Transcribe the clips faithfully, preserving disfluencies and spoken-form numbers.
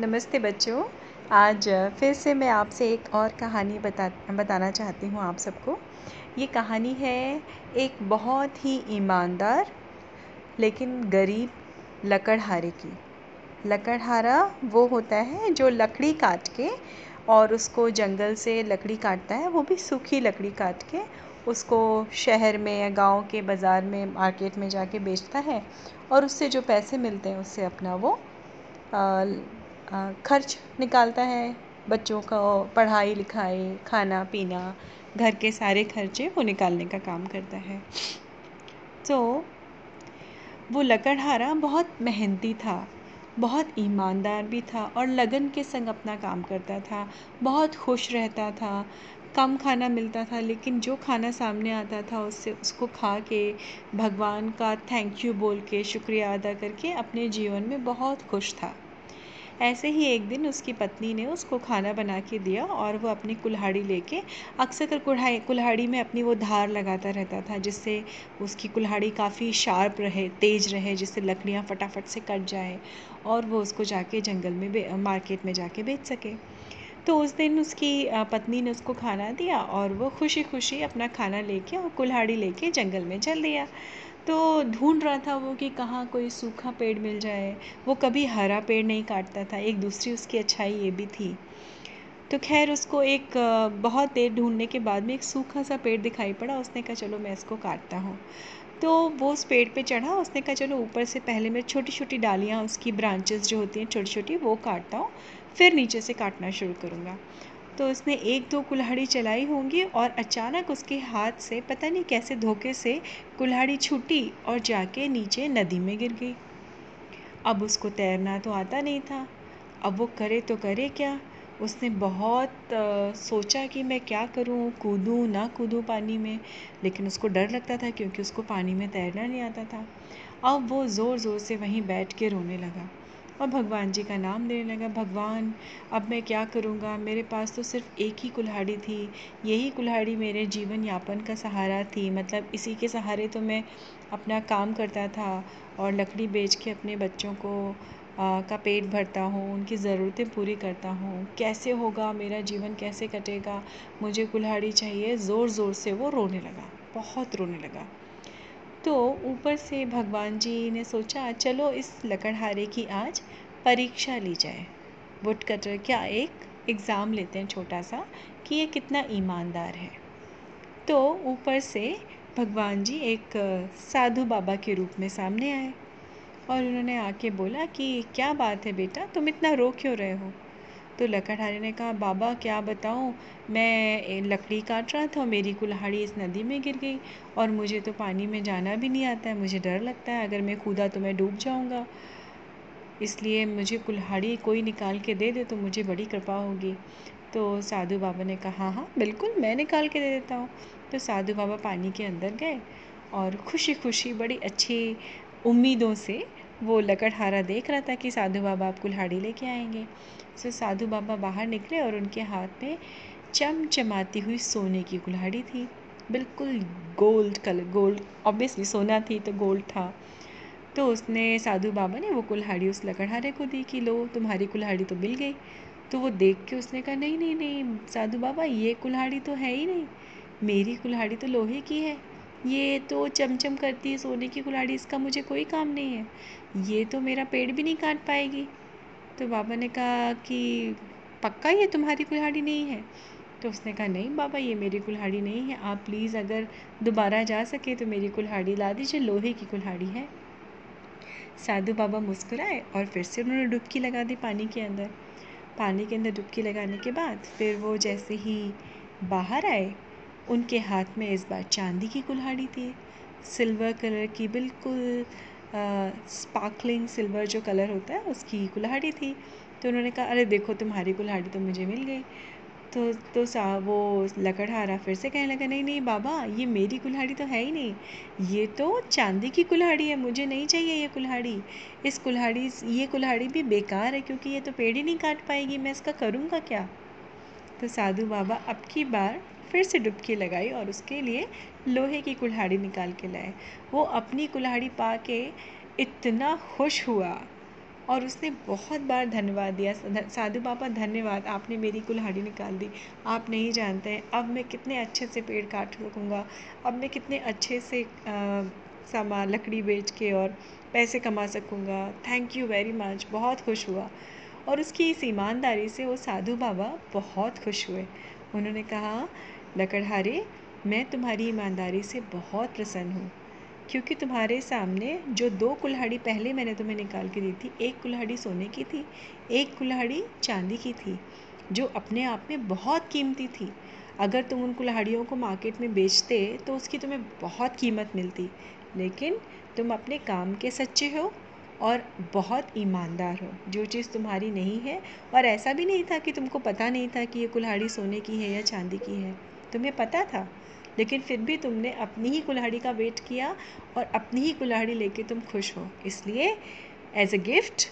नमस्ते बच्चों, आज फिर से मैं आपसे एक और कहानी बता बताना चाहती हूँ आप सबको। ये कहानी है एक बहुत ही ईमानदार लेकिन गरीब लकड़हारे की। लकड़हारा वो होता है जो लकड़ी काट के और उसको जंगल से लकड़ी काटता है, वो भी सूखी लकड़ी काट के उसको शहर में या गाँव के बाज़ार में मार्केट में जाके बेचता है और उससे जो पैसे मिलते हैं उससे अपना वो आ, खर्च निकालता है। बच्चों का पढ़ाई लिखाई, खाना पीना, घर के सारे खर्चे वो निकालने का काम करता है। तो वो लकड़हारा बहुत मेहनती था, बहुत ईमानदार भी था और लगन के संग अपना काम करता था। बहुत खुश रहता था। कम खाना मिलता था लेकिन जो खाना सामने आता था उससे उसको खा के भगवान का थैंक यू बोल के, शुक्रिया अदा करके अपने जीवन में बहुत खुश था। ऐसे ही एक दिन उसकी पत्नी ने उसको खाना बना के दिया और वो अपनी कुल्हाड़ी लेके अक्सर कर कुल्हाड़ी कुल्हाड़ी में अपनी वो धार लगाता रहता था, जिससे उसकी कुल्हाड़ी काफ़ी शार्प रहे, तेज़ रहे, जिससे लकड़ियाँ फटाफट से कट जाए और वो उसको जाके जंगल में मार्केट में जाके बेच सके। तो उस दिन उसकी पत्नी ने उसको खाना दिया और वो खुशी खुशी अपना खाना लेके और कुल्हाड़ी लेके जंगल में चल दिया। तो ढूंढ रहा था वो कि कहाँ कोई सूखा पेड़ मिल जाए। वो कभी हरा पेड़ नहीं काटता था। एक दूसरी उसकी अच्छाई ये भी थी। तो खैर उसको एक बहुत देर ढूंढने के बाद में एक सूखा सा पेड़ दिखाई पड़ा। उसने कहा चलो मैं इसको काटता हूँ। तो वो उस पेड़ पे चढ़ा। उसने कहा चलो ऊपर से पहले मैं छोटी छोटी डालियाँ, उसकी ब्रांचेस जो होती हैं छोटी छोटी, वो काटता हूँ, फिर नीचे से काटना शुरू करूँगा। तो उसने एक दो कुल्हाड़ी चलाई होंगी और अचानक उसके हाथ से पता नहीं कैसे धोखे से कुल्हाड़ी छूटी और जाके नीचे नदी में गिर गई। अब उसको तैरना तो आता नहीं था। अब वो करे तो करे क्या। उसने बहुत आ, सोचा कि मैं क्या करूं, कूदूं ना कूदूं पानी में, लेकिन उसको डर लगता था क्योंकि उसको पानी में तैरना नहीं आता था। अब वो ज़ोर ज़ोर से वहीं बैठ के रोने लगा और भगवान जी का नाम लेने लगा। भगवान, अब मैं क्या करूँगा, मेरे पास तो सिर्फ एक ही कुल्हाड़ी थी। यही कुल्हाड़ी मेरे जीवन यापन का सहारा थी। मतलब इसी के सहारे तो मैं अपना काम करता था और लकड़ी बेच के अपने बच्चों को आ, का पेट भरता हूँ, उनकी ज़रूरतें पूरी करता हूँ। कैसे होगा, मेरा जीवन कैसे कटेगा, मुझे कुल्हाड़ी चाहिए। ज़ोर ज़ोर से वो रोने लगा, बहुत रोने लगा। तो ऊपर से भगवान जी ने सोचा चलो इस लकड़हारे की आज परीक्षा ली जाए। वुड कटर क्या एक एग्ज़ाम लेते हैं छोटा सा कि ये कितना ईमानदार है। तो ऊपर से भगवान जी एक साधु बाबा के रूप में सामने आए और उन्होंने आके बोला कि क्या बात है बेटा, तुम इतना रो क्यों रहे हो। तो लकड़हारे ने कहा बाबा क्या बताऊं, मैं लकड़ी काट रहा था, मेरी कुल्हाड़ी इस नदी में गिर गई और मुझे तो पानी में जाना भी नहीं आता है। मुझे डर लगता है अगर मैं कूदा तो मैं डूब जाऊंगा, इसलिए मुझे कुल्हाड़ी कोई निकाल के दे दे तो मुझे बड़ी कृपा होगी। तो साधु बाबा ने कहा हाँ हाँ बिल्कुल, मैं निकाल के दे देता हूँ। तो साधु बाबा पानी के अंदर गए और खुशी खुशी बड़ी अच्छी उम्मीदों से वो लकड़हारा देख रहा था कि साधु बाबा आप कुल्हाड़ी लेके आएंगे। सो साधु बाबा बाहर निकले और उनके हाथ में चमचमाती हुई सोने की कुल्हाड़ी थी, बिल्कुल गोल्ड कलर। गोल्ड ऑब्वियसली सोना थी तो गोल्ड था। तो उसने साधु बाबा ने वो कुल्हाड़ी उस लकड़हारे को दी कि लो तुम्हारी कुल्हाड़ी तो मिल गई। तो वो देख के उसने कहा नहीं नहीं नहीं साधु बाबा, ये कुल्हाड़ी तो है ही नहीं, मेरी कुल्हाड़ी तो लोहे की है। ये तो चमचम करती है सोने की कुल्हाड़ी, इसका मुझे कोई काम नहीं है। ये तो मेरा पेड़ भी नहीं काट पाएगी। तो बाबा ने कहा कि पक्का ये तुम्हारी कुल्हाड़ी नहीं है। तो उसने कहा नहीं बाबा, ये मेरी कुल्हाड़ी नहीं है। आप प्लीज़ अगर दोबारा जा सके तो मेरी कुल्हाड़ी ला दीजिए, लोहे की कुल्हाड़ी है। साधु बाबा मुस्कुराए और फिर से उन्होंने डुबकी लगा दी पानी के अंदर। पानी के अंदर डुबकी लगाने के बाद फिर वो जैसे ही बाहर आए, उनके हाथ में इस बार चांदी की कुल्हाड़ी थी, सिल्वर कलर की, बिल्कुल स्पार्कलिंग सिल्वर जो कलर होता है उसकी कुल्हाड़ी थी। तो उन्होंने कहा अरे देखो तुम्हारी कुल्हाड़ी तो मुझे मिल गई। तो तो सा वो लकड़हारा फिर से कहने लगा नहीं नहीं बाबा, ये मेरी कुल्हाड़ी तो है ही नहीं, ये तो चांदी की कुल्हाड़ी है, मुझे नहीं चाहिए ये कुल्हाड़ी। इस कुल्हाड़ी ये कुल्हाड़ी भी बेकार है क्योंकि ये तो पेड़ ही नहीं काट पाएगी, मैं इसका करूँगा क्या। तो साधु बाबा अब की बार फिर से डुबकी लगाई और उसके लिए लोहे की कुल्हाड़ी निकाल के लाए। वो अपनी कुल्हाड़ी पा के इतना खुश हुआ और उसने बहुत बार धन्यवाद दिया, साधु बाबा धन्यवाद, आपने मेरी कुल्हाड़ी निकाल दी, आप नहीं जानते हैं अब मैं कितने अच्छे से पेड़ काट सकूँगा, अब मैं कितने अच्छे से आ, सामान लकड़ी बेच के और पैसे कमा सकूँगा, थैंक यू वेरी मच। बहुत खुश हुआ और उसकी इस ईमानदारी से वो साधु बाबा बहुत खुश हुए। उन्होंने कहा, लकड़हारे, मैं तुम्हारी ईमानदारी से बहुत प्रसन्न हूँ, क्योंकि तुम्हारे सामने जो दो कुल्हाड़ी पहले मैंने तुम्हें निकाल के दी थी, एक कुल्हाड़ी सोने की थी, एक कुल्हाड़ी चांदी की थी, जो अपने आप में बहुत कीमती थी। अगर तुम उन कुल्हाड़ियों को मार्केट में बेचते तो उसकी तुम्हें बहुत कीमत मिलती, लेकिन तुम अपने काम के सच्चे हो और बहुत ईमानदार हो, जो चीज़ तुम्हारी नहीं है। और ऐसा भी नहीं था कि तुमको पता नहीं था कि ये कुल्हाड़ी सोने की है या चांदी की है, तुम्हें पता था, लेकिन फिर भी तुमने अपनी ही कुल्हाड़ी का वेट किया और अपनी ही कुल्हाड़ी लेके तुम खुश हो। इसलिए एज अ गिफ्ट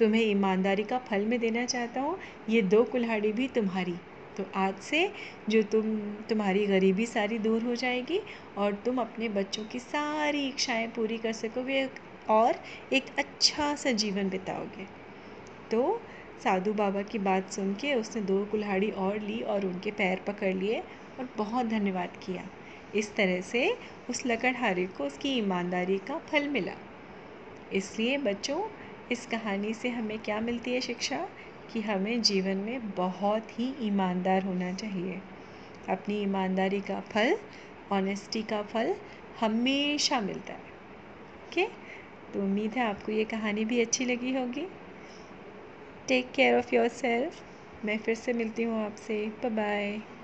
तुम्हें ईमानदारी का फल मैं देना चाहता हूँ, ये दो कुल्हाड़ी भी तुम्हारी। तो आज से जो तुम तुम्हारी गरीबी सारी दूर हो जाएगी और तुम अपने बच्चों की सारी इच्छाएं पूरी कर सकोगे और एक अच्छा सा जीवन बिताओगे। तो साधु बाबा की बात सुन के उसने दो कुल्हाड़ी और ली और उनके पैर पकड़ लिए और बहुत धन्यवाद किया। इस तरह से उस लकड़हारे को उसकी ईमानदारी का फल मिला। इसलिए बच्चों, इस कहानी से हमें क्या मिलती है शिक्षा, कि हमें जीवन में बहुत ही ईमानदार होना चाहिए। अपनी ईमानदारी का फल, ऑनेस्टी का फल हमेशा मिलता है। ओके, तो उम्मीद है आपको ये कहानी भी अच्छी लगी होगी। Take care of your self. मैं फिर से मिलती हूँ आपसे। Bye bye.